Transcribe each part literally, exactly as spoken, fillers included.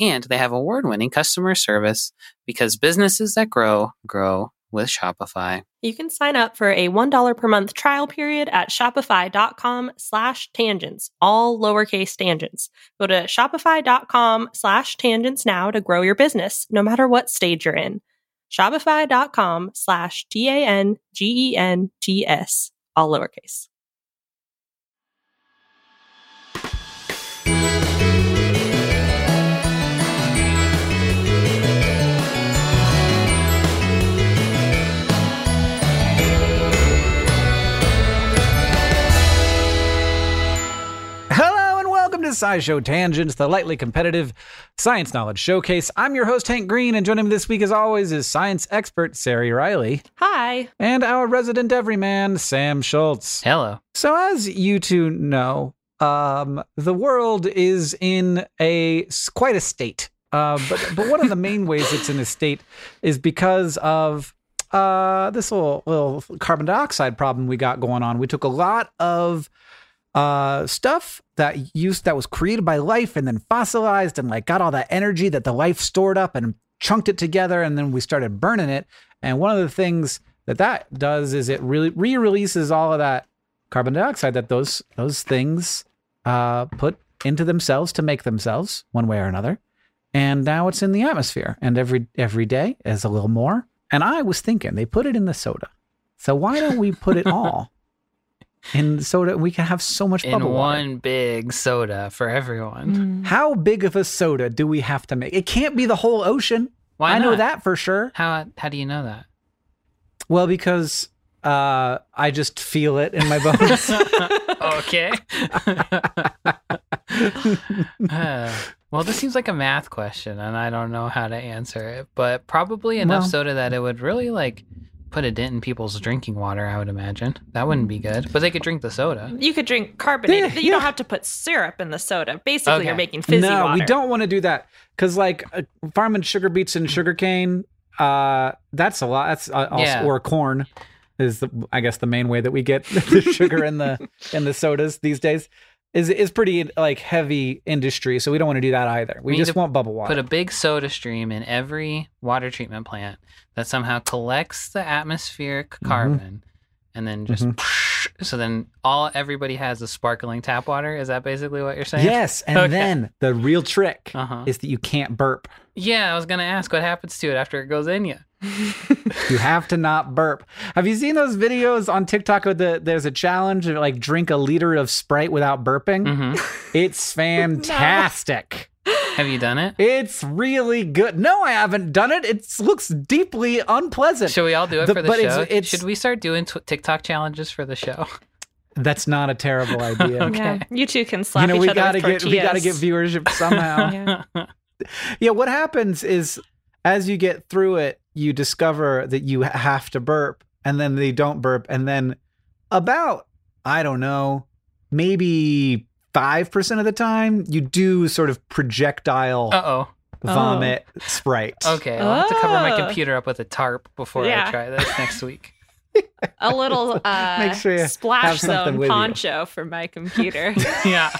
And they have award-winning customer service, because businesses that grow, grow with Shopify. You can sign up for a one dollar per month trial period at shopify.com slash tangents, all lowercase tangents. Go to shopify.com slash tangents now to grow your business, no matter what stage you're in. Shopify.com slash T-A-N-G-E-N-T-S, all lowercase. SciShow Tangents, the lightly competitive science knowledge showcase. I'm your host, Hank Green, and joining me this week, as always, is science expert Sari Riley. Hi. And our resident everyman, Sam Schultz. Hello. So as you two know, um, the world is in a quite a state. Uh, but, but one of the main ways it's in a state is because of uh, this little, little carbon dioxide problem we got going on. We took a lot of Uh, stuff that used that was created by life and then fossilized and like got all that energy that the life stored up and chunked it together, and then we started burning it. And one of the things that that does is it really re-releases all of that carbon dioxide that those those things uh, put into themselves to make themselves one way or another. And now it's in the atmosphere, and every every day is a little more. And I was thinking they put it in the soda, so why don't we put it all? And soda, we can have so much bubble in one water. Big soda for everyone. Mm. How big of a soda do we have to make? It can't be the whole ocean. Why I not? Know that for sure. How How do you know that? Well, because uh, I just feel it in my bones. Okay. uh, well, this seems like a math question, and I don't know how to answer it. But probably enough well, soda that it would really like. Put a dent in people's drinking water, I would imagine. That wouldn't be good. But they could drink the soda. You could drink carbonated. Yeah, you yeah. don't have to put syrup in the soda. Basically, okay. You're making fizzy no, water. No, we don't want to do that. Because, like, uh, farming sugar beets and sugar cane, uh, that's a lot. That's uh, also, yeah. Or corn is, the, I guess, the main way that we get the sugar in the in the sodas these days. Is is pretty like heavy industry, so we don't want to do that either. We, we just want bubble water. Put a big soda stream in every water treatment plant that somehow collects the atmospheric mm-hmm. carbon, and then just mm-hmm. so then all everybody has is sparkling tap water. Is that basically what you're saying? Yes, and okay. then the real trick uh-huh. is that you can't burp. Yeah, I was gonna ask what happens to it after it goes in you. You have to not burp. Have you seen those videos on TikTok with the there's a challenge of like drink a liter of Sprite without burping? Mm-hmm. It's fantastic. No. Have you done it? It's really good. No, I haven't done it. It looks deeply unpleasant. Should we all do it the, for the but show? It's, it's, Should we start doing t- TikTok challenges for the show? That's not a terrible idea. Okay. Yeah. You two can slap you know, each we other gotta with get, tortillas. We got to get viewership somehow. yeah. yeah, what happens is as you get through it, you discover that you have to burp, and then they don't burp. And then about, I don't know, maybe five percent of the time, you do sort of projectile Uh-oh. vomit oh. Sprite. Okay, I'll oh. have to cover my computer up with a tarp before yeah. I try this next week. A little uh, Make sure you splash zone poncho you. for my computer. Yeah.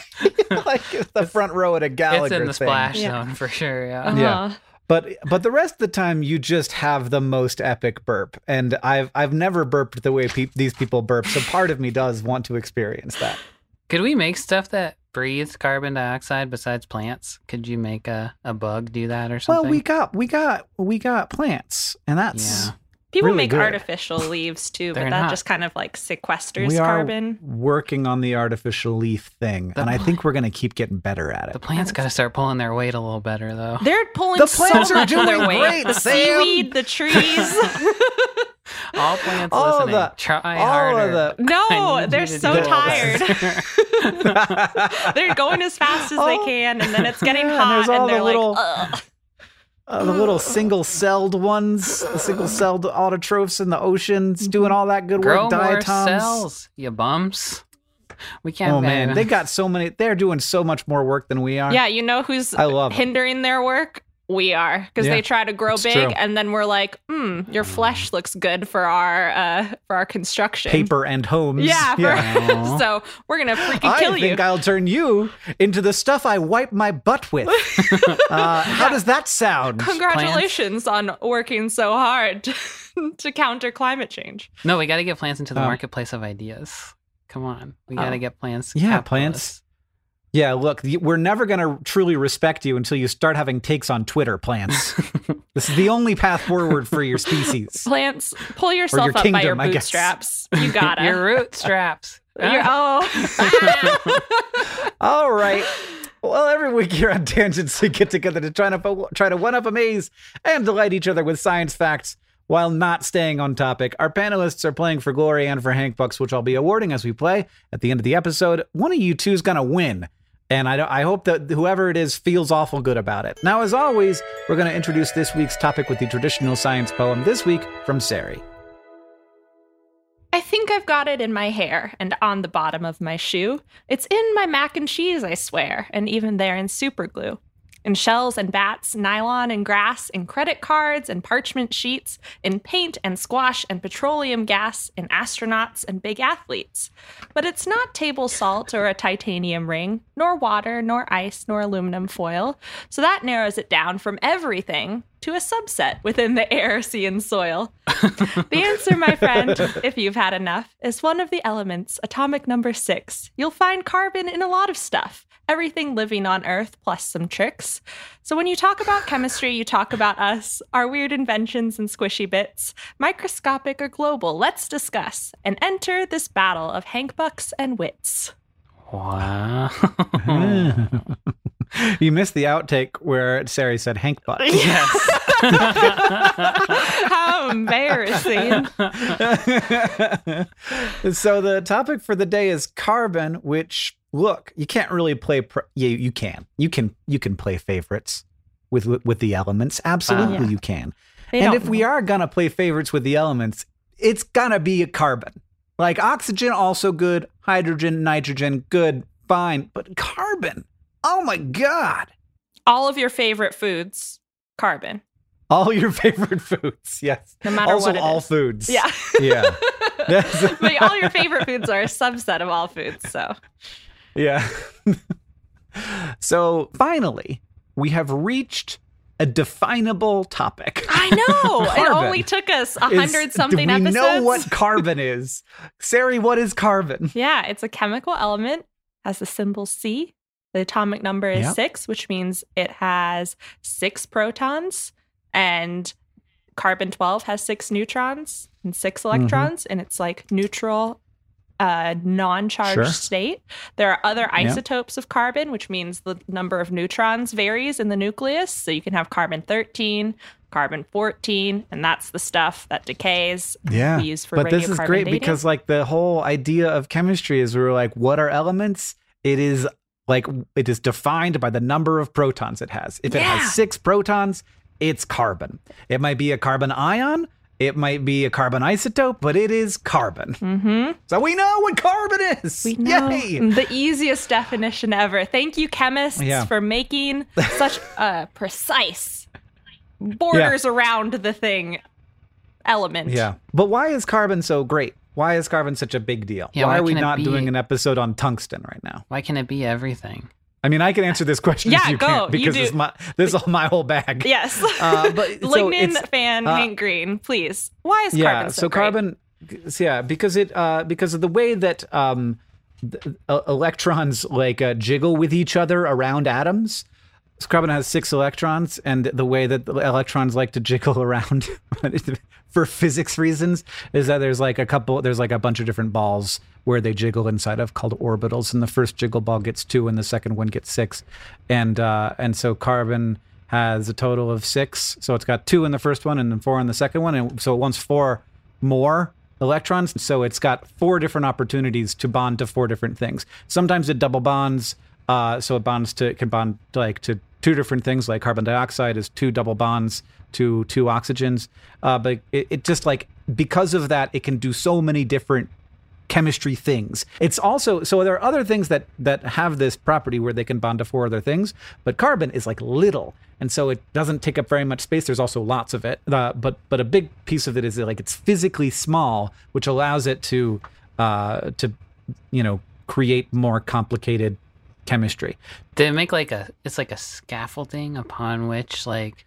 Like the front row at a Gallagher thing. It's in the thing. splash yeah. zone for sure, yeah. Uh-huh. Yeah. But but the rest of the time, you just have the most epic burp. And I've I've never burped the way pe- these people burp, so part of me does want to experience that. Could we make stuff that breathes carbon dioxide besides plants? Could you make a, a bug do that or something? Well, we got we got we got plants, and that's yeah. people really make good. artificial leaves too, but that not. just kind of like sequesters we carbon. We are working on the artificial leaf thing, the and plant. I think we're going to keep getting better at it. The plants got to start pulling their weight a little better, though. They're pulling the plants so much are doing their weight. Great, the seaweed, the trees. All plants all listening, the, try all harder. Of the, no, they're so tired. They're going as fast as oh, they can, and then it's getting yeah, hot, and, and they're the like, little, ugh. Uh, the little single-celled ones, the single-celled autotrophs in the oceans, doing all that good Grow work. Diatoms. More cells, you bumps. We can't. Oh man, they got so many. They're doing so much more work than we are. Yeah, you know who's I love hindering it. their work? We are, because yeah, they try to grow big, true. and then we're like, "Hmm, your flesh looks good for our uh, for our construction, paper and homes." Yeah, for, yeah. So we're gonna freaking kill you. I think I'll turn you into the stuff I wipe my butt with. uh, how does that sound? Congratulations plants. on working so hard to counter climate change. No, we got to get plants into the um, marketplace of ideas. Come on, we got to um, get plants. Yeah, plants. Yeah, look, we're never going to truly respect you until you start having takes on Twitter, plants. This is the only path forward for your species. Plants, pull yourself your up kingdom, by your bootstraps. You gotta. Your root straps. Your, oh. All right. Well, every week here on Tangents, we get together to try to, try to one-up a maze and delight each other with science facts while not staying on topic. Our panelists are playing for glory and for Hank Bucks, which I'll be awarding as we play at the end of the episode. One of you two is going to win. And I, I hope that whoever it is feels awful good about it. Now, as always, we're going to introduce this week's topic with the traditional science poem this week from Sari. I think I've got it in my hair and on the bottom of my shoe. It's in my mac and cheese, I swear, and even there in super glue. In shells and bats, nylon and grass, in credit cards and parchment sheets, in paint and squash and petroleum gas, in astronauts and big athletes. But it's not table salt or a titanium ring, nor water, nor ice, nor aluminum foil. So that narrows it down from everything to a subset within the air, sea, and soil. The answer, my friend, if you've had enough, is one of the elements, atomic number six. You'll find carbon in a lot of stuff. Everything living on Earth, plus some tricks. So when you talk about chemistry, you talk about us, our weird inventions and squishy bits, microscopic or global. Let's discuss and enter this battle of Hank Bucks and wits. Wow. You missed the outtake where Sari said Hank Bucks. Yes. How embarrassing. So the topic for the day is carbon, which... Look, you can't really play. Pro- yeah, you can. You can. You can play favorites with with the elements. Absolutely, uh, yeah. you can. They and if know. we are gonna play favorites with the elements, it's gonna be a carbon. Like oxygen, also good. Hydrogen, nitrogen, good, fine. But carbon. Oh my god! All of your favorite foods, carbon. All your favorite foods, yes. No matter also, what. Also, all is. foods. Yeah. Yeah. But all your favorite foods are a subset of all foods, so. Yeah. So finally, we have reached a definable topic. I know. It only took us a hundred something episodes. We know what carbon is. Sari, what is carbon? Yeah, it's a chemical element, has the symbol C. The atomic number is yep. six, which means it has six protons, and carbon twelve has six neutrons and six electrons, mm-hmm. and it's like neutral. A non-charged sure. state. There are other isotopes yeah. of carbon, which means the number of neutrons varies in the nucleus. So you can have carbon thirteen, carbon fourteen, and that's the stuff that decays. Yeah, we use for but this is great dating. Because like the whole idea of chemistry is we were like, what are elements? It is like it is defined by the number of protons it has. If it yeah. has six protons, it's carbon. It might be a carbon ion. It might be a carbon isotope, but it is carbon. Mm-hmm. So we know what carbon is. We know. Yay. The easiest definition ever. Thank you, chemists, yeah. for making such uh, precise borders yeah. around the thing element. Yeah. But why is carbon so great? Why is carbon such a big deal? Yeah, why, why are we not be... doing an episode on tungsten right now? Why can it be everything? I mean, I can answer this question yeah, as you go. Can, because you this, is my, this is my whole bag. Yes. Uh, but, Lignin so fan uh, Hank Green, please. Why is yeah, carbon so, so great? Carbon, yeah, because it uh, because of the way that um, the, uh, electrons like uh, jiggle with each other around atoms. So carbon has six electrons, and the way that the electrons like to jiggle around for physics reasons is that there's like a couple, there's like a bunch of different balls where they jiggle inside of called orbitals, and the first jiggle ball gets two, and the second one gets six, and uh, and so carbon has a total of six, so it's got two in the first one, and then four in the second one, and so it wants four more electrons, so it's got four different opportunities to bond to four different things. Sometimes it double bonds. Uh, so it bonds to it can bond like to two different things, like carbon dioxide is two double bonds to two oxygens. Uh, but it, it just like because of that, it can do so many different chemistry things. It's also so there are other things that that have this property where they can bond to four other things. But carbon is like little, and so it doesn't take up very much space. There's also lots of it, uh, but but a big piece of it is that, like, it's physically small, which allows it to uh, to you know create more complicated chemistry. They make like a, it's like a scaffolding upon which like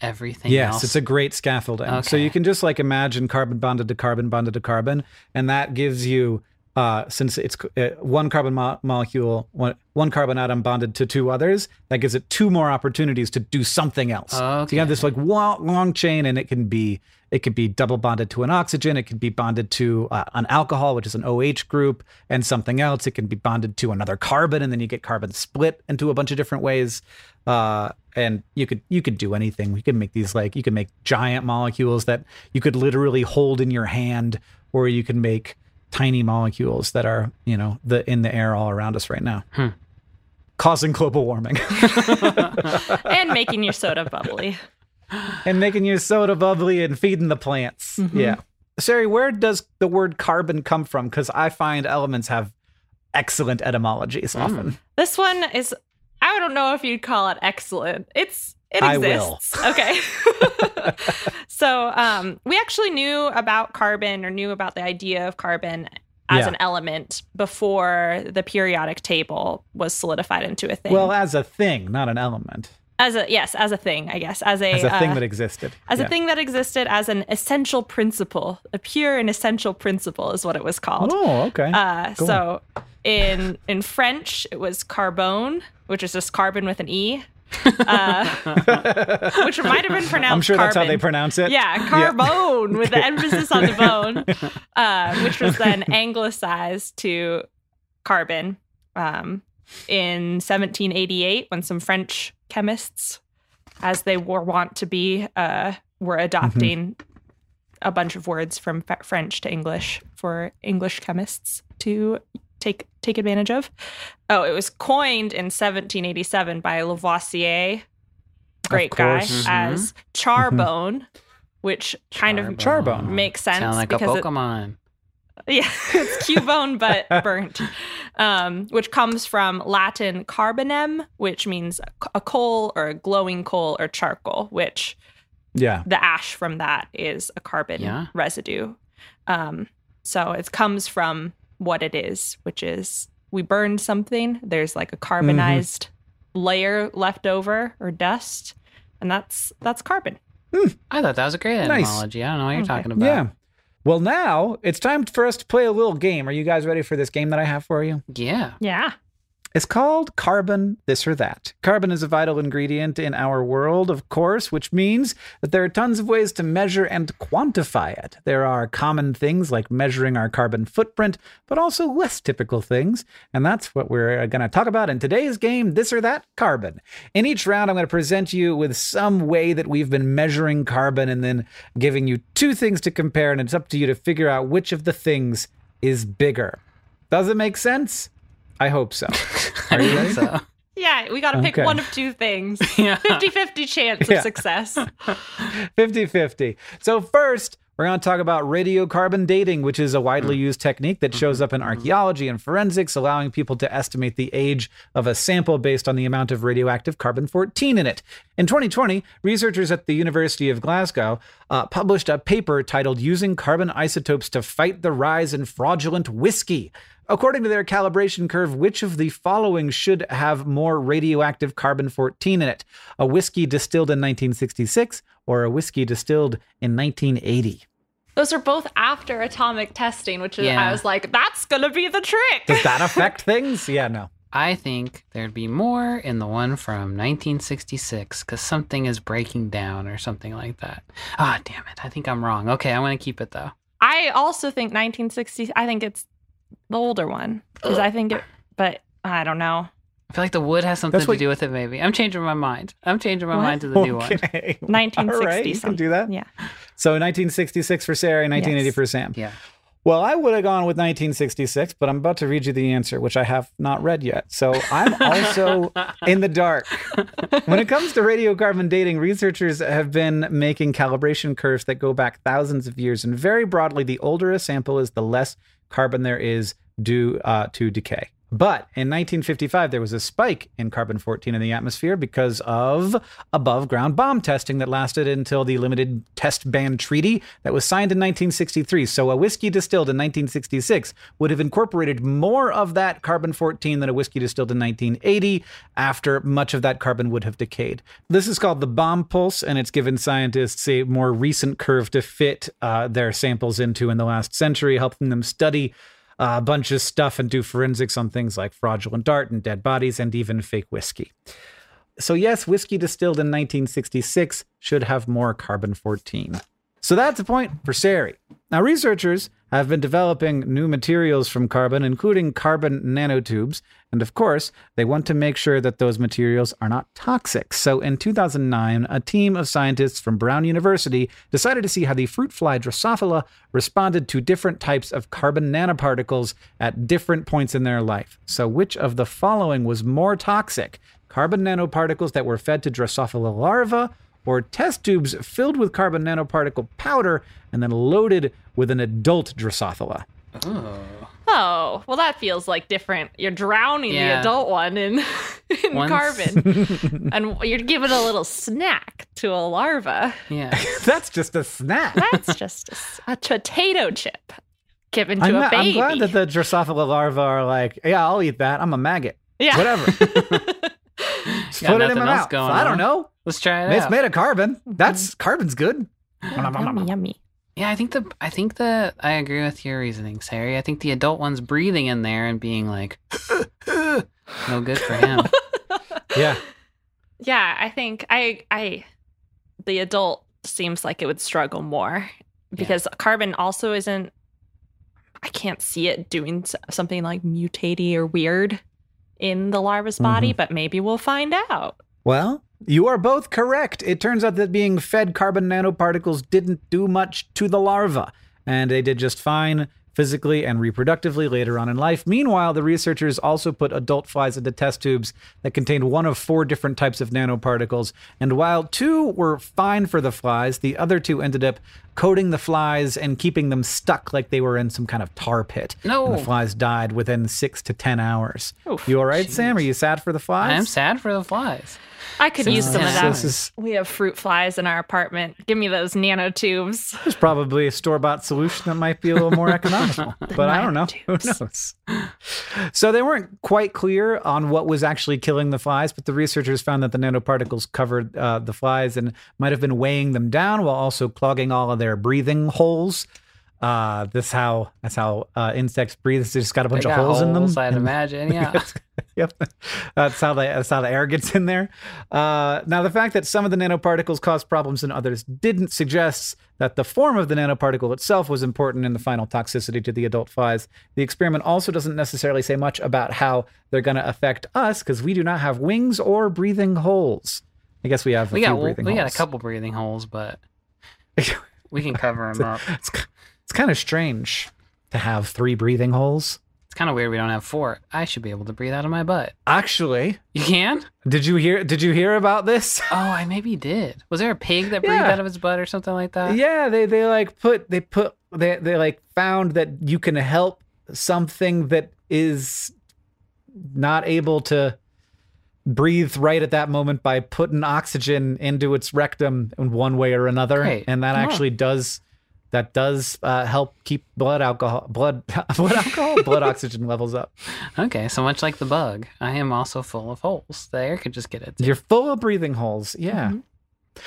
everything yes, else. Yes, it's a great scaffolding. Okay. So you can just like imagine carbon bonded to carbon bonded to carbon, and that gives you, uh, since it's uh, one carbon mo- molecule, one, one carbon atom bonded to two others, that gives it two more opportunities to do something else. Okay. So you have this like long, long chain, and it can be, it could be double bonded to an oxygen. It could be bonded to uh, an alcohol, which is an O H group, and something else. It can be bonded to another carbon, and then you get carbon split into a bunch of different ways. Uh, and you could you could do anything. You could make these like you could make giant molecules that you could literally hold in your hand, or you can make tiny molecules that are you know the in the air all around us right now, hmm. causing global warming and making your soda bubbly. And making your soda bubbly and feeding the plants. Mm-hmm. Yeah. Sari, where does the word carbon come from? Because I find elements have excellent etymologies mm. often. This one is, I don't know if you'd call it excellent. It's It exists. I will. Okay. So um, we actually knew about carbon or knew about the idea of carbon as yeah. an element before the periodic table was solidified into a thing. Well, as a thing, not an element. As a yes, as a thing, I guess, as a as a thing uh, that existed, as yeah. a thing that existed, as an essential principle, a pure and essential principle is what it was called. Oh, okay. Uh, cool. So, in in French, it was carbone, which is just carbon with an e, uh, which might have been pronounced. I'm sure carbon. That's how they pronounce it. Yeah, carbone yeah. with the emphasis on the bone, uh, which was then anglicized to carbon. Um, In seventeen eighty-eight, when some French chemists, as they were wont to be, uh, were adopting mm-hmm. a bunch of words from fa- French to English for English chemists to take take advantage of. Oh, it was coined in seventeen eighty-seven by Lavoisier, great guy, mm-hmm. as charbone, mm-hmm. which kind charbone. of charbone makes sense. Sound like a Pokemon. It, Yeah, it's Q-bone, but burnt, um, which comes from Latin carbonem, which means a coal or a glowing coal or charcoal, which yeah. the ash from that is a carbon yeah. residue. Um, so it comes from what it is, which is we burned something. There's like a carbonized mm-hmm. layer left over or dust, and that's that's carbon. Mm. I thought that was a great nice. etymology. I don't know what you're okay. talking about. Yeah. Well, now it's time for us to play a little game. Are you guys ready for this game that I have for you? Yeah. Yeah. It's called Carbon This or That. Carbon is a vital ingredient in our world, of course, which means that there are tons of ways to measure and quantify it. There are common things like measuring our carbon footprint, but also less typical things. And that's what we're going to talk about in today's game, This or That Carbon. In each round, I'm going to present you with some way that we've been measuring carbon and then giving you two things to compare, and it's up to you to figure out which of the things is bigger. Does it make sense? I hope so. Are you ready? So. Yeah, we got to pick okay. one of two things. Yeah. fifty-fifty chance yeah. of success. fifty-fifty. So first, we're going to talk about radiocarbon dating, which is a widely used technique that shows up in archaeology and forensics, allowing people to estimate the age of a sample based on the amount of radioactive carbon fourteen in it. In twenty twenty, researchers at the University of Glasgow uh, published a paper titled Using Carbon Isotopes to Fight the Rise in Fraudulent Whiskey. According to their calibration curve, which of the following should have more radioactive carbon fourteen in it? A whiskey distilled in nineteen sixty-six or a whiskey distilled in nineteen eighty? Those are both after atomic testing, which is, yeah. I was like, that's going to be the trick. Does that affect things? Yeah, no. I think there'd be more in the one from nineteen sixty-six because something is breaking down or something like that. Ah, oh, damn it. I think I'm wrong. Okay, I want to keep it, though. I also think nineteen sixty, I think it's the older one, because I think it, but I don't know. I feel like the wood has something to do with it, maybe. I'm changing my mind. I'm changing my what? mind to the okay. new one. nineteen sixty. All right, you can do that. Yeah. So nineteen sixty-six for Sari, nineteen eighty yes. for Sam. Yeah. Well, I would have gone with nineteen sixty-six, but I'm about to read you the answer, which I have not read yet. So I'm also in the dark. When it comes to radiocarbon dating, researchers have been making calibration curves that go back thousands of years. And very broadly, the older a sample is, the less carbon there is due uh, to decay. But in nineteen fifty-five, there was a spike in carbon fourteen in the atmosphere because of above-ground bomb testing that lasted until the limited test ban treaty that was signed in nineteen sixty-three. So a whiskey distilled in nineteen sixty-six would have incorporated more of that carbon fourteen than a whiskey distilled in nineteen eighty, after much of that carbon would have decayed. This is called the bomb pulse, and it's given scientists a more recent curve to fit uh, their samples into in the last century, helping them study a bunch of stuff and do forensics on things like fraudulent art and dead bodies and even fake whiskey. So yes, whiskey distilled in nineteen sixty-six should have more carbon fourteen. So that's a point for Sari. Now, researchers have been developing new materials from carbon, including carbon nanotubes. And of course, they want to make sure that those materials are not toxic. So in two thousand nine, a team of scientists from Brown University decided to see how the fruit fly Drosophila responded to different types of carbon nanoparticles at different points in their life. So which of the following was more toxic? Carbon nanoparticles that were fed to Drosophila larvae, or test tubes filled with carbon nanoparticle powder and then loaded with an adult Drosophila? Oh, oh well, that feels like different. You're drowning yeah. the adult one in, in carbon. And you're giving a little snack to a larva. Yeah, That's just a snack. That's just a, a potato chip given to I'm a not, baby. I'm glad that the Drosophila larvae are like, yeah, I'll eat that. I'm a maggot. Yeah. Whatever. Just put it in my mouth. So I don't know. Let's try it out. It's made of carbon. That's carbon's good. Yummy, yummy. Yeah, I think the I think the I agree with your reasoning, Sari. I think the adult one's breathing in there and being like, no good for him. yeah. Yeah, I think I I the adult seems like it would struggle more because yeah. carbon also isn't. I can't see it doing something like mutating or weird in the larva's body, mm-hmm. but maybe we'll find out. Well, you are both correct. It turns out that being fed carbon nanoparticles didn't do much to the larva, and they did just fine physically and reproductively later on in life. Meanwhile, the researchers also put adult flies into test tubes that contained one of four different types of nanoparticles. And while two were fine for the flies, the other two ended up coating the flies and keeping them stuck like they were in some kind of tar pit. No. And the flies died within six to ten hours. Oof, you all right, geez. Sam? Are you sad for the flies? I'm sad for the flies. I could so, use some uh, of that. So is, we have fruit flies in our apartment. Give me those nanotubes. There's probably a store-bought solution that might be a little more economical, but I don't know. Who knows? So they weren't quite clear on what was actually killing the flies, but the researchers found that the nanoparticles covered uh, the flies and might have been weighing them down while also clogging all of their breathing holes. Uh, this how that's how uh, insects breathe. They just got a bunch got of holes, holes in them. I'd and, imagine, yeah. Yep, that's how, they, that's how the air gets in there. Uh, now, the fact that some of the nanoparticles caused problems and others didn't suggests that the form of the nanoparticle itself was important in the final toxicity to the adult flies. The experiment also doesn't necessarily say much about how they're going to affect us because we do not have wings or breathing holes. I guess we have a we few got, breathing we holes. We got a couple breathing holes, but we can cover them it's, up. It's, it's kind of strange to have three breathing holes. kind of weird we don't have four. I should be able to breathe out of my butt. Actually. You can? Did you hear Did you hear about this? Oh, I maybe did. Was there a pig that breathed yeah. out of his butt or something like that? Yeah, they, they like put, they put, they, they like found that you can help something that is not able to breathe right at that moment by putting oxygen into its rectum in one way or another. Great. And that Come actually on. does... That does uh, help keep blood alcohol, blood, blood alcohol, blood oxygen levels up. Okay, so much like the bug, I am also full of holes. The air could just get it. Too. You're full of breathing holes. Yeah. Mm-hmm.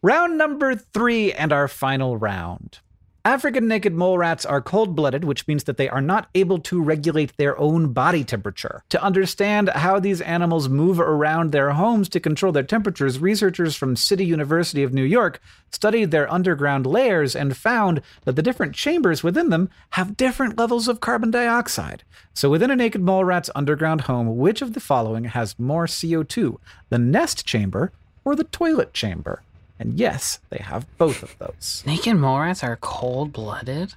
Round number three and our final round. African naked mole rats are cold-blooded, which means that they are not able to regulate their own body temperature. To understand how these animals move around their homes to control their temperatures, researchers from City University of New York studied their underground lairs and found that the different chambers within them have different levels of carbon dioxide. So within a naked mole rat's underground home, which of the following has more C O two? The nest chamber or the toilet chamber? And yes, they have both of those. Naked mole rats are cold-blooded?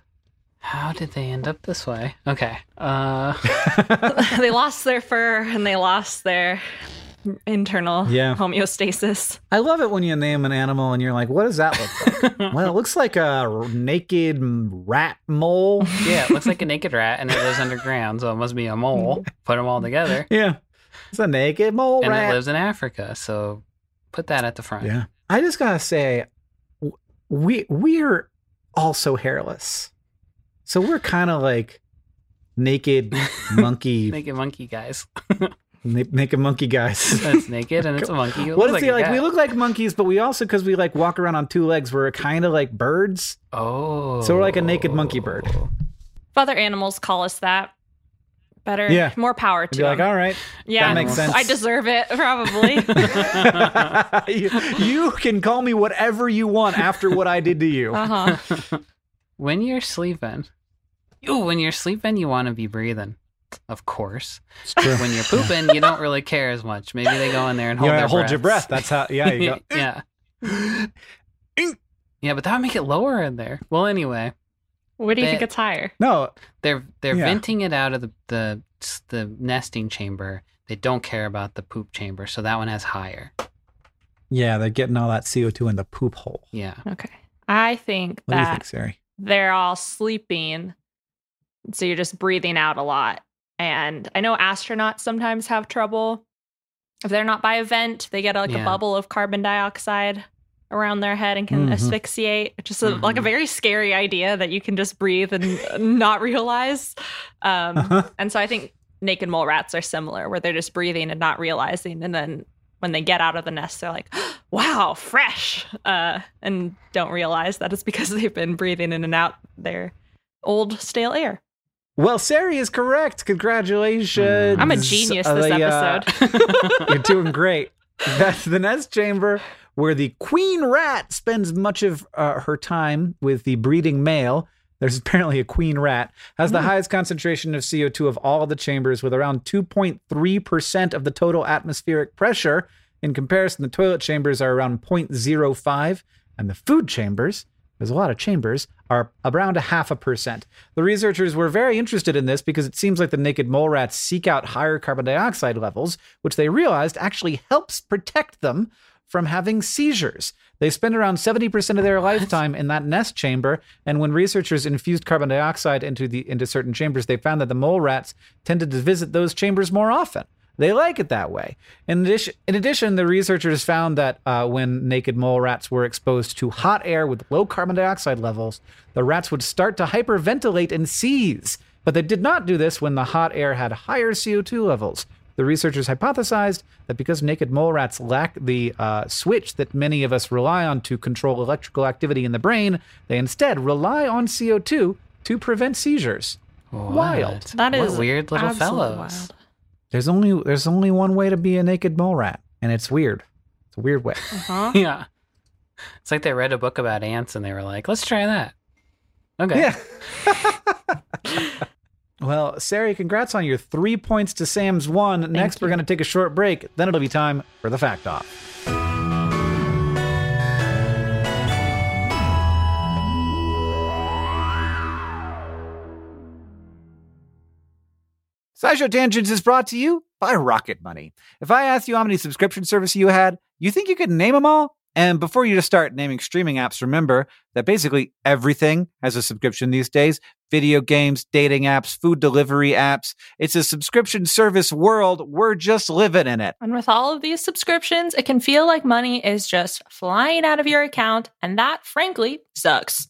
How did they end up this way? Okay. Uh... they lost their fur and they lost their internal yeah. homeostasis. I love it when you name an animal and you're like, what does that look like? Well, it looks like a naked rat mole. Yeah, it looks like a naked rat and it lives underground, so it must be a mole. Put them all together. Yeah. It's a naked mole and rat. And it lives in Africa, so put that at the front. Yeah. I just gotta say, we we're also hairless, so we're kind of like naked monkey, naked monkey guys, Na- naked monkey guys. That's naked and it's a monkey. It what is it like? like we look like monkeys, but we also, because we like walk around on two legs, we're kind of like birds. Oh, so we're like a naked monkey bird. If other animals call us that, better, yeah. more power to be like, all right, yeah, that makes sense. I deserve it, probably. you, you can call me whatever you want after what I did to you. Uh-huh. When you're sleeping, ooh, when you're sleeping, you want to be breathing, of course. It's true. When you're pooping, you don't really care as much. Maybe they go in there and hold you know, their hold breaths. your breath. That's how. Yeah, you go. yeah, yeah, but that would make it lower in there. Well, anyway. Where do you they, think it's higher? No, they're they're yeah. venting it out of the, the the nesting chamber. They don't care about the poop chamber, so that one has higher. Yeah, they're getting all that C O two in the poop hole. Yeah. Okay. I think what that do you think, Sari? They're all sleeping, so you're just breathing out a lot. And I know astronauts sometimes have trouble if they're not by a vent. They get like yeah. a bubble of carbon dioxide around their head and can mm-hmm. asphyxiate. Just a, mm-hmm. like a very scary idea that you can just breathe and not realize. Um, uh-huh. And so I think naked mole rats are similar, where they're just breathing and not realizing. And then when they get out of the nest, they're like, wow, fresh. Uh, and don't realize that it's because they've been breathing in and out their old stale air. Well, Sari is correct. Congratulations. I'm a genius this uh, yeah. episode. You're doing great. That's the nest chamber, where the queen rat spends much of uh, her time with the breeding male. There's apparently a queen rat, has the mm. highest concentration of C O two of all the chambers, with around two point three percent of the total atmospheric pressure. In comparison, the toilet chambers are around zero point zero five, and the food chambers, there's a lot of chambers, are around a half a percent. The researchers were very interested in this because it seems like the naked mole rats seek out higher carbon dioxide levels, which they realized actually helps protect them from having seizures. They spend around seventy percent of their lifetime in that nest chamber, and when researchers infused carbon dioxide into the into certain chambers, they found that the mole rats tended to visit those chambers more often. They like it that way. In addition, in addition the researchers found that uh, when naked mole rats were exposed to hot air with low carbon dioxide levels, the rats would start to hyperventilate and seize, but they did not do this when the hot air had higher C O two levels. The researchers hypothesized that because naked mole rats lack the uh, switch that many of us rely on to control electrical activity in the brain, they instead rely on C O two to prevent seizures. What? Wild. That what is weird little fellows. Wild. There's only there's only one way to be a naked mole rat, and it's weird. It's a weird way. Uh-huh. Yeah. It's like they read a book about ants and they were like, let's try that. Okay. Yeah. Well, Sari, congrats on your three points to Sam's one. Thank Next, you. We're going to take a short break. Then it'll be time for the Fact Off. SciShow Tangents is brought to you by Rocket Money. If I asked you how many subscription services you had, you think you could name them all? And before you just start naming streaming apps, remember that basically everything has a subscription these days. Video games, dating apps, food delivery apps. It's a subscription service world. We're just living in it. And with all of these subscriptions, it can feel like money is just flying out of your account. And that, frankly, sucks.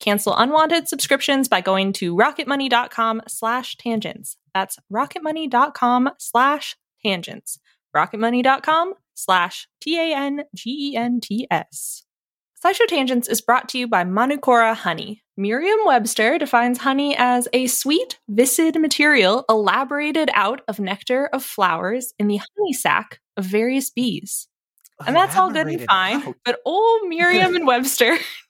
Cancel unwanted subscriptions by going to rocketmoney.com slash tangents. That's rocketmoney.com slash tangents. rocketmoney.com slash T A N G E N T S. SciShow Tangents is brought to you by Manukora honey. Merriam-Webster defines honey as a sweet, viscid material elaborated out of nectar of flowers in the honey sac of various bees. And that's all good and fine, out. But old Merriam and Webster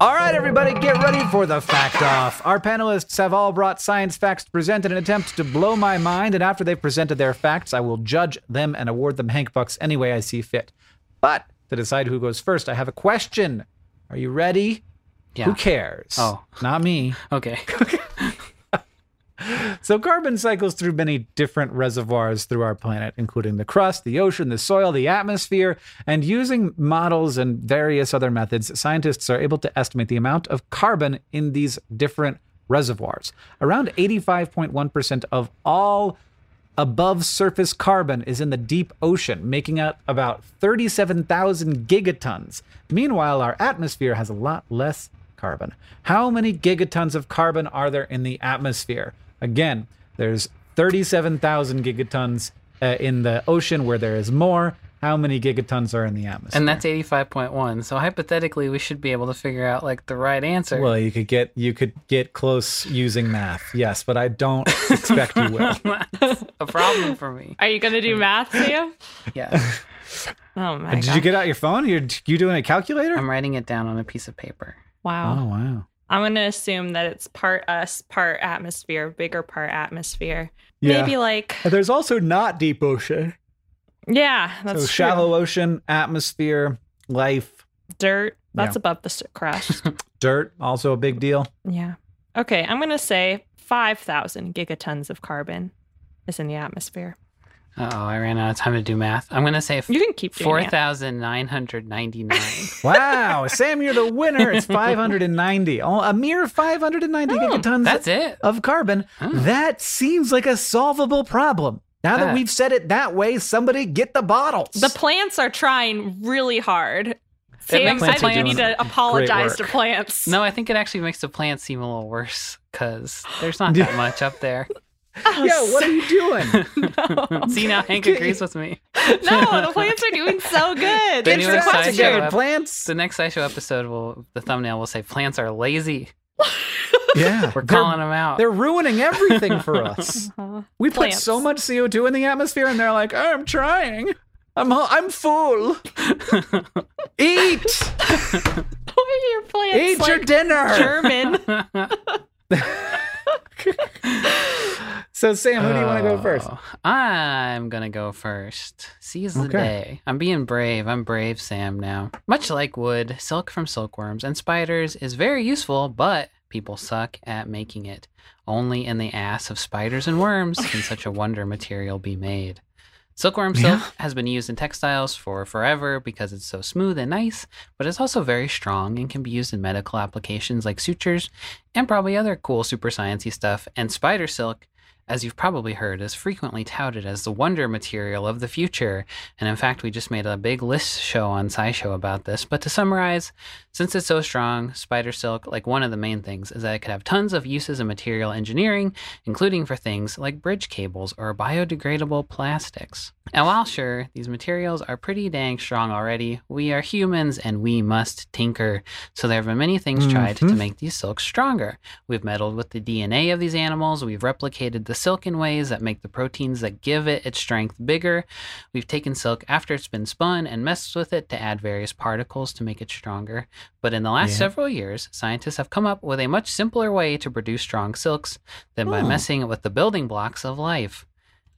All right, everybody, get ready for the Fact Off. Our panelists have all brought science facts to present in an attempt to blow my mind, and after they've presented their facts, I will judge them and award them Hank Bucks any way I see fit. But to decide who goes first, I have a question. Are you ready? Yeah. Who cares? Oh. Not me. Okay. So carbon cycles through many different reservoirs through our planet, including the crust, the ocean, the soil, the atmosphere, and using models and various other methods, scientists are able to estimate the amount of carbon in these different reservoirs. Around eighty-five point one percent of all above surface carbon is in the deep ocean, making up about thirty-seven thousand gigatons. Meanwhile, our atmosphere has a lot less carbon. How many gigatons of carbon are there in the atmosphere? Again, there's thirty-seven thousand gigatons uh, in the ocean where there is more. How many gigatons are in the atmosphere? And that's eighty-five point one. So hypothetically, we should be able to figure out like the right answer. Well, you could get you could get close using math. Yes, but I don't expect you will. That's a problem for me. Are you going to do math, Sam? Yeah. Oh my god. Did gosh. you get out your phone? You're you doing a calculator? I'm writing it down on a piece of paper. Wow. Oh, wow. I'm going to assume that it's part us, part atmosphere, bigger part atmosphere. Yeah. Maybe like... There's also not deep ocean. Yeah, that's so shallow true. Ocean, atmosphere, life. Dirt. That's yeah. above the crust. Dirt, also a big deal. Yeah. Okay, I'm going to say five thousand gigatons of carbon is in the atmosphere. Uh-oh, I ran out of time to do math. I'm going to say you can keep four thousand nine hundred ninety-nine. Wow, Sam, you're the winner. It's five hundred ninety. A mere five hundred ninety oh, gigatons that's it. Of carbon. Oh. That seems like a solvable problem. Now that uh, we've said it that way, somebody get the bottles. The plants are trying really hard. Sam, I need to apologize to plants. No, I think it actually makes the plants seem a little worse because there's not that much up there. Oh, yo, what are you doing? No. See, now Hank agrees with me. No, the plants are doing so good. The, next SciShow, plants. the next SciShow episode, will the thumbnail will say, plants are lazy. Yeah. We're calling them out. They're ruining everything for us. Uh-huh. We plants. put so much C O two in the atmosphere, and they're like, oh, I'm trying. I'm I'm full. Eat. What are your plants? Eat like your dinner. German. So, Sam, who do you want to go first? Oh, I'm going to go first. Seize the okay. day. I'm being brave. I'm brave, Sam, now. Much like wood, silk from silkworms and spiders is very useful, but people suck at making it. Only in the ass of spiders and worms can such a wonder material be made. Silkworm yeah. silk has been used in textiles for forever because it's so smooth and nice, but it's also very strong and can be used in medical applications like sutures and probably other cool super science-y stuff. And spider silk, as you've probably heard, is frequently touted as the wonder material of the future. And in fact, we just made a big list show on SciShow about this. But to summarize, since it's so strong, spider silk, like one of the main things is that it could have tons of uses in material engineering, including for things like bridge cables or biodegradable plastics. And while sure, these materials are pretty dang strong already, we are humans and we must tinker. So there have been many things tried mm-hmm. to make these silks stronger. We've meddled with the D N A of these animals. We've replicated the silk in ways that make the proteins that give it its strength bigger. We've taken silk after it's been spun and messed with it to add various particles to make it stronger. But in the last yeah. several years, scientists have come up with a much simpler way to produce strong silks than oh. by messing with the building blocks of life.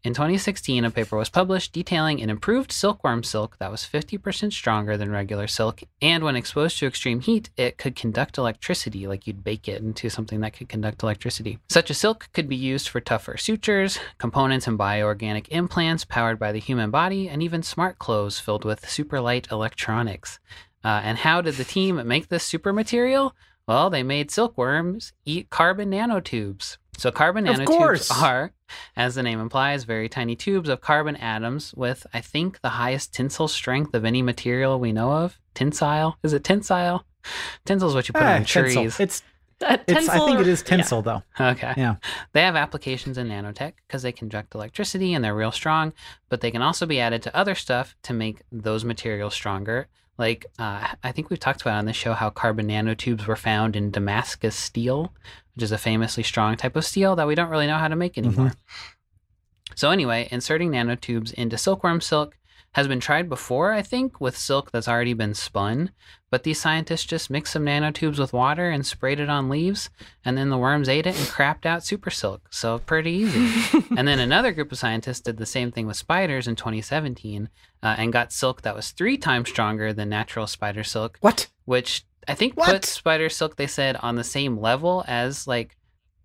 In twenty sixteen, a paper was published detailing an improved silkworm silk that was fifty percent stronger than regular silk, and when exposed to extreme heat, it could conduct electricity, like you'd bake it into something that could conduct electricity. Such a silk could be used for tougher sutures, components and bioorganic implants powered by the human body, and even smart clothes filled with superlight electronics. Uh, and how did the team make this super material? Well, they made silkworms eat carbon nanotubes. So carbon nanotubes are, as the name implies, very tiny tubes of carbon atoms with, I think, the highest tensile strength of any material we know of. Tensile? Is it tensile? Tensile is what you put ah, on trees. Tensile. It's, uh, it's, I think it is tensile, yeah. though. Okay. Yeah. They have applications in nanotech because they conduct electricity and they're real strong, but they can also be added to other stuff to make those materials stronger. Like, uh, I think we've talked about on this show how carbon nanotubes were found in Damascus steel, which is a famously strong type of steel that we don't really know how to make anymore. Mm-hmm. So anyway, inserting nanotubes into silkworm silk has been tried before, I think, with silk that's already been spun. But these scientists just mixed some nanotubes with water and sprayed it on leaves, and then the worms ate it and crapped out super silk. So pretty easy. And then another group of scientists did the same thing with spiders in twenty seventeen uh, and got silk that was three times stronger than natural spider silk. What? Which I think what? put spider silk, they said, on the same level as like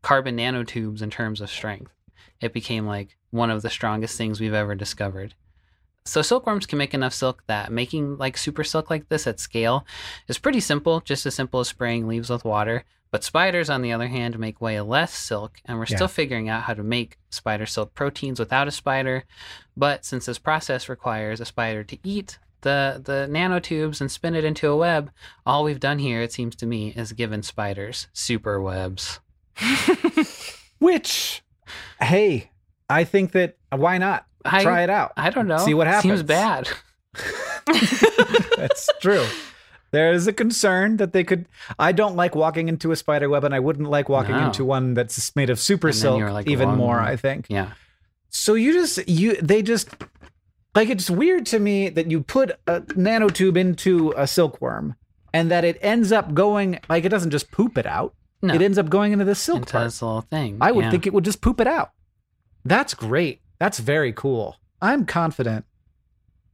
carbon nanotubes in terms of strength. It became like one of the strongest things we've ever discovered. So silkworms can make enough silk that making like super silk like this at scale is pretty simple, just as simple as spraying leaves with water. But spiders, on the other hand, make way less silk, and we're yeah. still figuring out how to make spider silk proteins without a spider. But since this process requires a spider to eat the, the nanotubes and spin it into a web, all we've done here, it seems to me, is given spiders super webs. Which, hey, I think that why not? I, Try it out. I don't know. See what happens. Seems bad. That's true. There is a concern that they could... I don't like walking into a spider web, and I wouldn't like walking no. into one that's made of super and silk like even more, I think. Yeah. So you just... you They just... Like, it's weird to me that you put a nanotube into a silkworm, and that it ends up going, like it doesn't just poop it out. No. It ends up going into the silk into part. This little thing. I would yeah. think it would just poop it out. That's great. That's very cool. I'm confident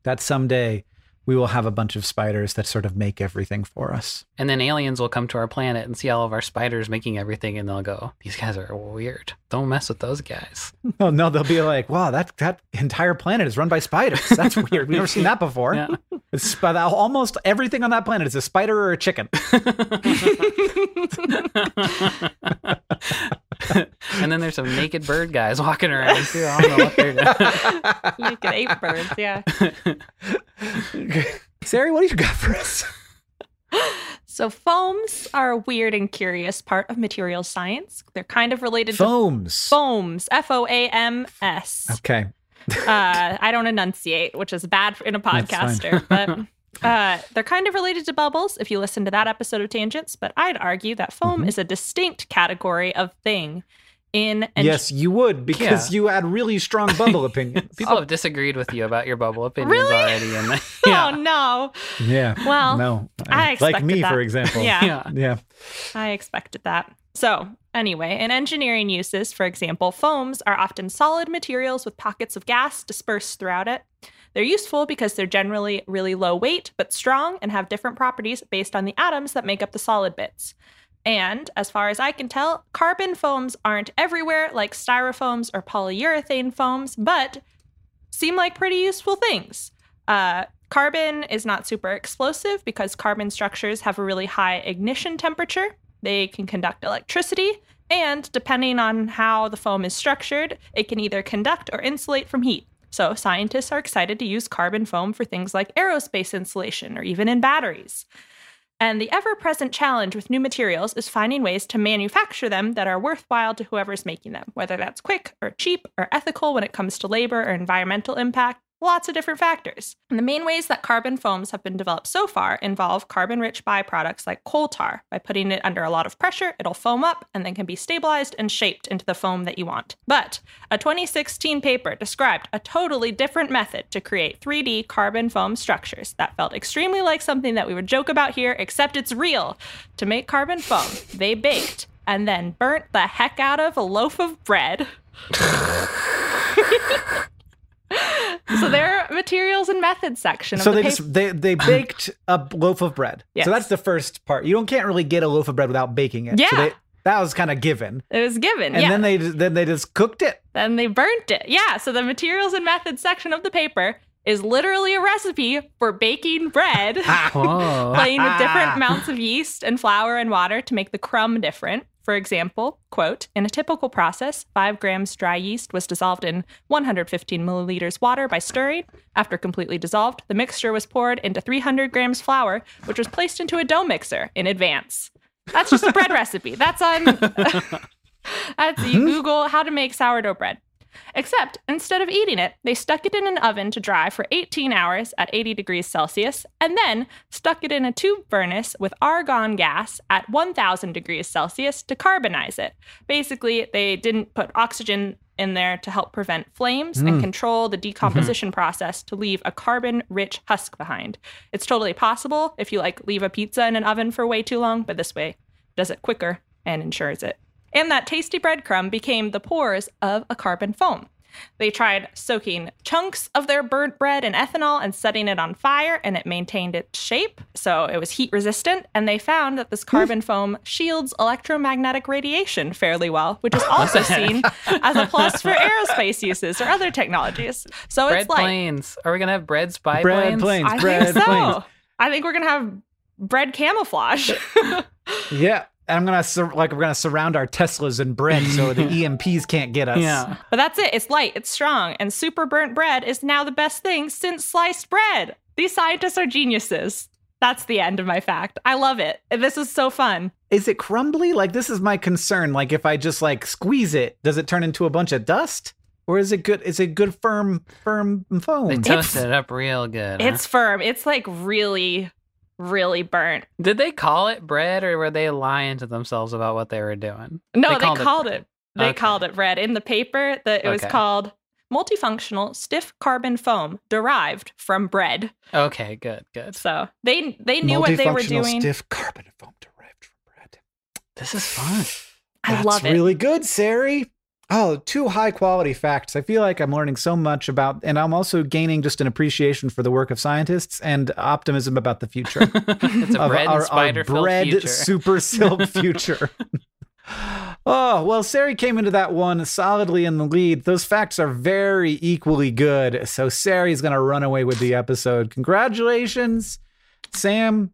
that someday we will have a bunch of spiders that sort of make everything for us. And then aliens will come to our planet and see all of our spiders making everything, and they'll go, these guys are weird. Don't mess with those guys. No, no, they'll be like, wow, that, that entire planet is run by spiders. That's weird. We've never seen that before. Yeah. It's, almost everything on that planet is a spider or a chicken. And then there's some naked bird guys walking around too. I don't know what they're doing. Naked ape birds, yeah. Sari, what do you got for us? So foams are a weird and curious part of materials science. They're kind of related foams. to foams. Foams. F O A M S. Okay. uh, I don't enunciate, which is bad in a podcaster, but... Uh, they're kind of related to bubbles if you listen to that episode of Tangents, but I'd argue that foam mm-hmm. is a distinct category of thing. In and yes, you would, because yeah. you had really strong bubble opinions. People oh. have disagreed with you about your bubble opinions really? already. And the, yeah. Oh, no. Yeah. Well, no. I, I expected Like me, that. for example. yeah. yeah. Yeah. I expected that. So anyway, in engineering uses, for example, foams are often solid materials with pockets of gas dispersed throughout it. They're useful because they're generally really low weight, but strong, and have different properties based on the atoms that make up the solid bits. And as far as I can tell, carbon foams aren't everywhere like styrofoams or polyurethane foams, but seem like pretty useful things. Uh, carbon is not super explosive because carbon structures have a really high ignition temperature. They can conduct electricity, and depending on how the foam is structured, it can either conduct or insulate from heat. So scientists are excited to use carbon foam for things like aerospace insulation or even in batteries. And the ever-present challenge with new materials is finding ways to manufacture them that are worthwhile to whoever's making them, whether that's quick or cheap or ethical when it comes to labor or environmental impact, lots of different factors. And the main ways that carbon foams have been developed so far involve carbon-rich byproducts like coal tar. By putting it under a lot of pressure, it'll foam up and then can be stabilized and shaped into the foam that you want. But a twenty sixteen paper described a totally different method to create three D carbon foam structures that felt extremely like something that we would joke about here, except it's real. To make carbon foam, they baked and then burnt the heck out of a loaf of bread. So their materials and methods section. Of so the they paper. Just, they they baked a loaf of bread. Yes. So that's the first part. You don't can't really get a loaf of bread without baking it. Yeah, so they, that was kind of given. It was given. And yeah. then they then they just cooked it. Then they burnt it. Yeah. So the materials and methods section of the paper is literally a recipe for baking bread, playing with different amounts of yeast and flour and water to make the crumb different. For example, quote, in a typical process, five grams dry yeast was dissolved in one hundred fifteen milliliters water by stirring. After completely dissolved, the mixture was poured into three hundred grams flour, which was placed into a dough mixer in advance. That's just a bread recipe. That's on, that's, you Google how to make sourdough bread. Except, instead of eating it, they stuck it in an oven to dry for eighteen hours at eighty degrees Celsius, and then stuck it in a tube furnace with argon gas at one thousand degrees Celsius to carbonize it. Basically, they didn't put oxygen in there to help prevent flames mm. and control the decomposition mm-hmm. process to leave a carbon-rich husk behind. It's totally possible if you, like, leave a pizza in an oven for way too long, but this way it does it quicker and ensures it. And that tasty breadcrumb became the pores of a carbon foam. They tried soaking chunks of their burnt bread in ethanol and setting it on fire, and it maintained its shape, so it was heat resistant. And they found that this carbon foam shields electromagnetic radiation fairly well, which is also seen as a plus for aerospace uses or other technologies. So bread it's like planes. Are we gonna have bread spy bread planes? planes? I bread think so. Planes. I think we're gonna have bread camouflage. Yeah. And I'm gonna sur- like we're gonna surround our Teslas in bread so the E M Ps can't get us. Yeah, but that's it. It's light, it's strong, and super burnt bread is now the best thing since sliced bread. These scientists are geniuses. That's the end of my fact. I love it. This is so fun. Is it crumbly? Like, this is my concern. Like, if I just like squeeze it, does it turn into a bunch of dust? Or is it good? Is it good firm, firm foam? They toast it up real good. Huh? It's firm. It's like really. really burnt. Did they call it bread, or were they lying to themselves about what they were doing? No, they, they called, called it, it they okay. called it bread in the paper. That it okay. was called multifunctional stiff carbon foam derived from bread. Okay, good, good. So they they knew what they were doing. Multifunctional stiff carbon foam derived from bread. This is fun. I That's love it. That's really good, Sari. Oh, two high quality facts. I feel like I'm learning so much about, and I'm also gaining just an appreciation for the work of scientists and optimism about the future. It's a bread our, and spider our bread future. Super silk future. Oh, well, Sari came into that one solidly in the lead. Those facts are very equally good. So Sari's going to run away with the episode. Congratulations, Sam.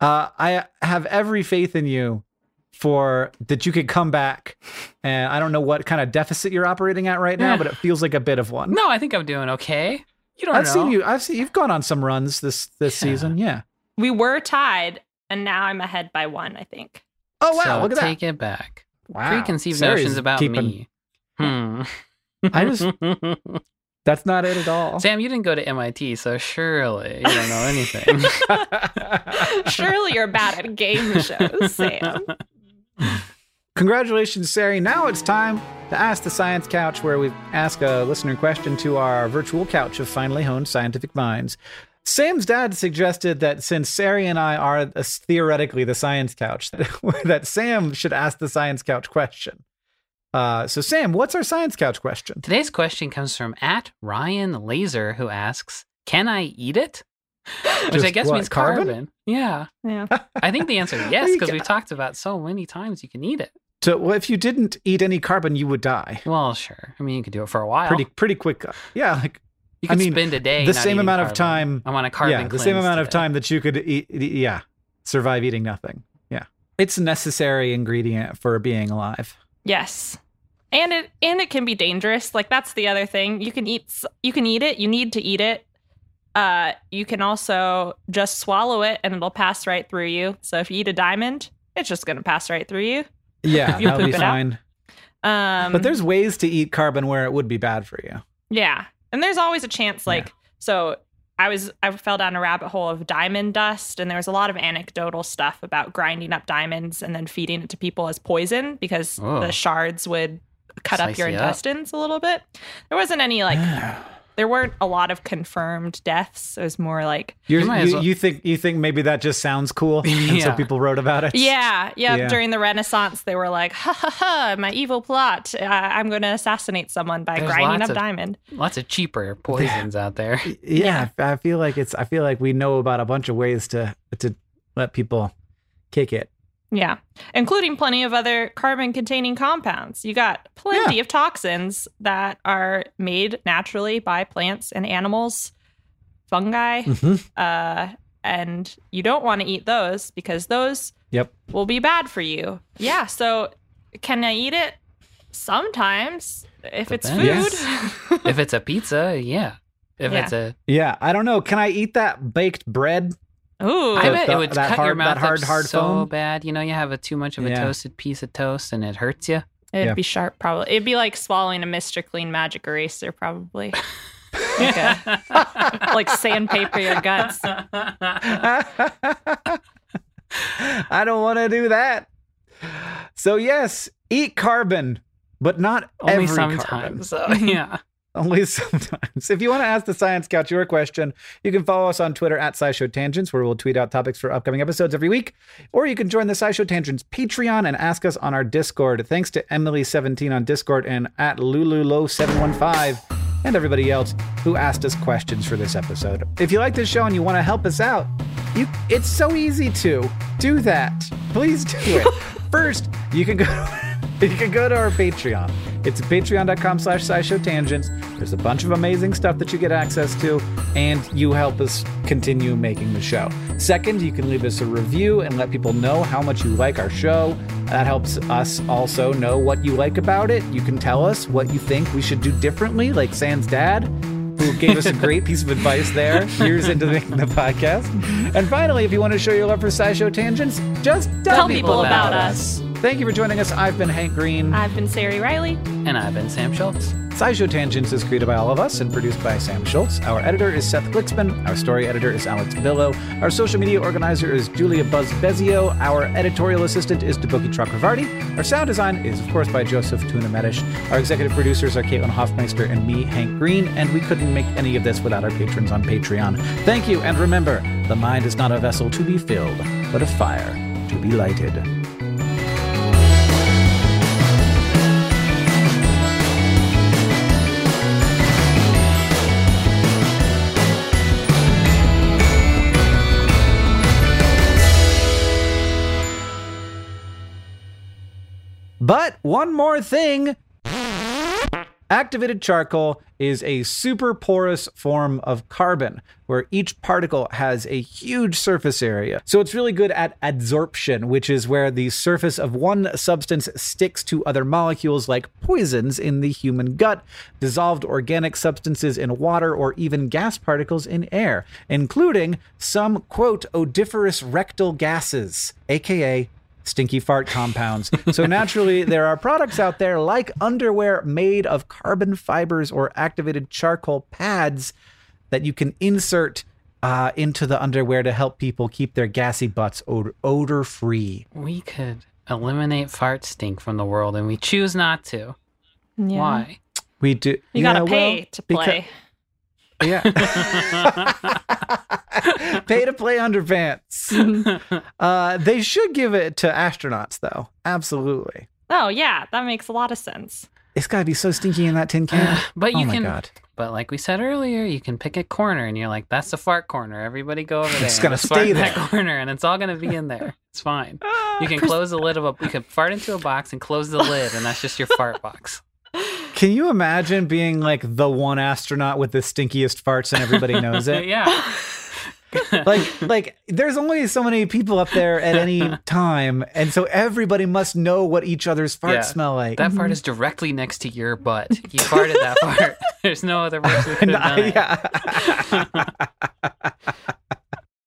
Uh, I have every faith in you. For that you could come back, and I don't know what kind of deficit you're operating at right now, but it feels like a bit of one. No, I think I'm doing okay. You don't I've know. I've seen you. I've seen you've gone on some runs this this yeah. season. Yeah, we were tied, and now I'm ahead by one. I think. Oh wow! So look at that. Take it back. Wow. Preconceived Sari's notions about keeping... me. Hmm. I just. That's not it at all. Sam, you didn't go to M I T, so surely you don't know anything. Surely you're bad at game shows, Sam. Congratulations, Sari. Now it's time to Ask the Science Couch, where we ask a listener question to our virtual couch of finely honed scientific minds. Sam's dad suggested that since Sari and I are uh, theoretically the science couch, that Sam should ask the science couch question. Uh, so, Sam, what's our science couch question? Today's question comes from at Ryan Laser, who asks, "Can I eat it?" Which Just I guess what, means carbon? carbon. Yeah. Yeah. I think the answer is yes, because we've talked about so many times you can eat it. So, well, if you didn't eat any carbon, you would die. Well, sure. I mean, you could do it for a while. Pretty pretty quick. Yeah. Like, you could I mean, spend a day the not same amount carbon. Of time. I'm on a carbon yeah, the same amount today. Of time that you could eat, yeah, survive eating nothing. Yeah. It's a necessary ingredient for being alive. Yes. And it and it can be dangerous. Like, that's the other thing. You can eat you can eat it. You need to eat it. Uh, you can also just swallow it and it'll pass right through you. So if you eat a diamond, it's just going to pass right through you. Yeah, you'll that'll poop be it fine. Out. Um, but there's ways to eat carbon where it would be bad for you. Yeah. And there's always a chance, like, yeah. so I was, I fell down a rabbit hole of diamond dust, and there was a lot of anecdotal stuff about grinding up diamonds and then feeding it to people as poison because oh. the shards would cut Slice up your intestines up. A little bit. There wasn't any, like... There weren't a lot of confirmed deaths. It was more like You're, you, well. you think you think maybe that just sounds cool, and yeah. so people wrote about it. Yeah, yeah, yeah. During the Renaissance, they were like, "Ha ha ha! My evil plot! Uh, I'm going to assassinate someone by There's grinding up of, diamond." Lots of cheaper poisons out there. Yeah, yeah, I feel like it's. I feel like we know about a bunch of ways to to let people kick it. Yeah, including plenty of other carbon-containing compounds. You got plenty yeah. of toxins that are made naturally by plants and animals, fungi, mm-hmm. uh, and you don't want to eat those because those yep. will be bad for you. Yeah, so can I eat it? Sometimes, if Depends. It's food. Yes. If it's a pizza, yeah. If yeah. it's a yeah, I don't know. Can I eat that baked bread? Ooh, I bet the, it would cut hard, your mouth hard, up hard so foam. Bad. You know, you have a too much of a yeah. toasted piece of toast and it hurts you. It'd yeah. be sharp, probably. It'd be like swallowing a Mister Clean Magic Eraser, probably. Like, a, like sandpaper your guts. I don't want to do that. So yes, eat carbon, but not Only every sometimes, carbon. So, yeah. Only sometimes. If you want to ask the Science Couch your question, you can follow us on Twitter at SciShow Tangents, where we'll tweet out topics for upcoming episodes every week. Or you can join the SciShow Tangents Patreon and ask us on our Discord. Thanks to Emily seventeen on Discord and at Lululo seven one five and everybody else who asked us questions for this episode. If you like this show and you want to help us out, you it's so easy to do that. Please do it. First, you can go... You can go to our Patreon. It's patreon.com slash SciShow Tangents. There's a bunch of amazing stuff that you get access to, and you help us continue making the show. Second, you can leave us a review and let people know how much you like our show. That helps us also know what you like about it. You can tell us what you think we should do differently, like Sam's dad, who gave us a great piece of advice there years into making the podcast. And finally, if you want to show your love for SciShow Tangents, just tell, tell people, people about, about us. us. Thank you for joining us. I've been Hank Green. I've been Sari Riley. And I've been Sam Schultz. SciShow Tangents is created by all of us and produced by Sam Schultz. Our editor is Seth Glicksman. Our story editor is Alex Billow. Our social media organizer is Julia Buzz Bezio. Our editorial assistant is Deboki Chakravarty. Our sound design is, of course, by Joseph Tuna Medish. Our executive producers are Caitlin Hoffmeister and me, Hank Green, and we couldn't make any of this without our patrons on Patreon. Thank you, and remember, the mind is not a vessel to be filled, but a fire to be lighted. But one more thing. Activated charcoal is a super porous form of carbon, where each particle has a huge surface area. So it's really good at adsorption, which is where the surface of one substance sticks to other molecules like poisons in the human gut, dissolved organic substances in water, or even gas particles in air, including some, quote, odoriferous rectal gases, a k a stinky fart compounds. So naturally, there are products out there like underwear made of carbon fibers or activated charcoal pads that you can insert uh, into the underwear to help people keep their gassy butts odor- odor-free. We could eliminate fart stink from the world, and we choose not to. Yeah. Why? We do. You gotta yeah, pay well, to play. Because, yeah. Pay to play underpants. Uh, they should give it to astronauts, though. Absolutely. Oh, yeah. That makes a lot of sense. It's got to be so stinky in that tin can. Uh, but you oh, my can, God. But like we said earlier, you can pick a corner and you're like, that's the fart corner. Everybody go over there. It's going to stay in that corner and it's all going to be in there. It's fine. You can close the lid of a, you can fart into a box and close the lid, and that's just your fart box. Can you imagine being like the one astronaut with the stinkiest farts and everybody knows it? Yeah. like like there's only so many people up there at any time, and so everybody must know what each other's farts yeah, smell like. That fart is directly next to your butt. You farted that fart. There's no other way to do it. Yeah.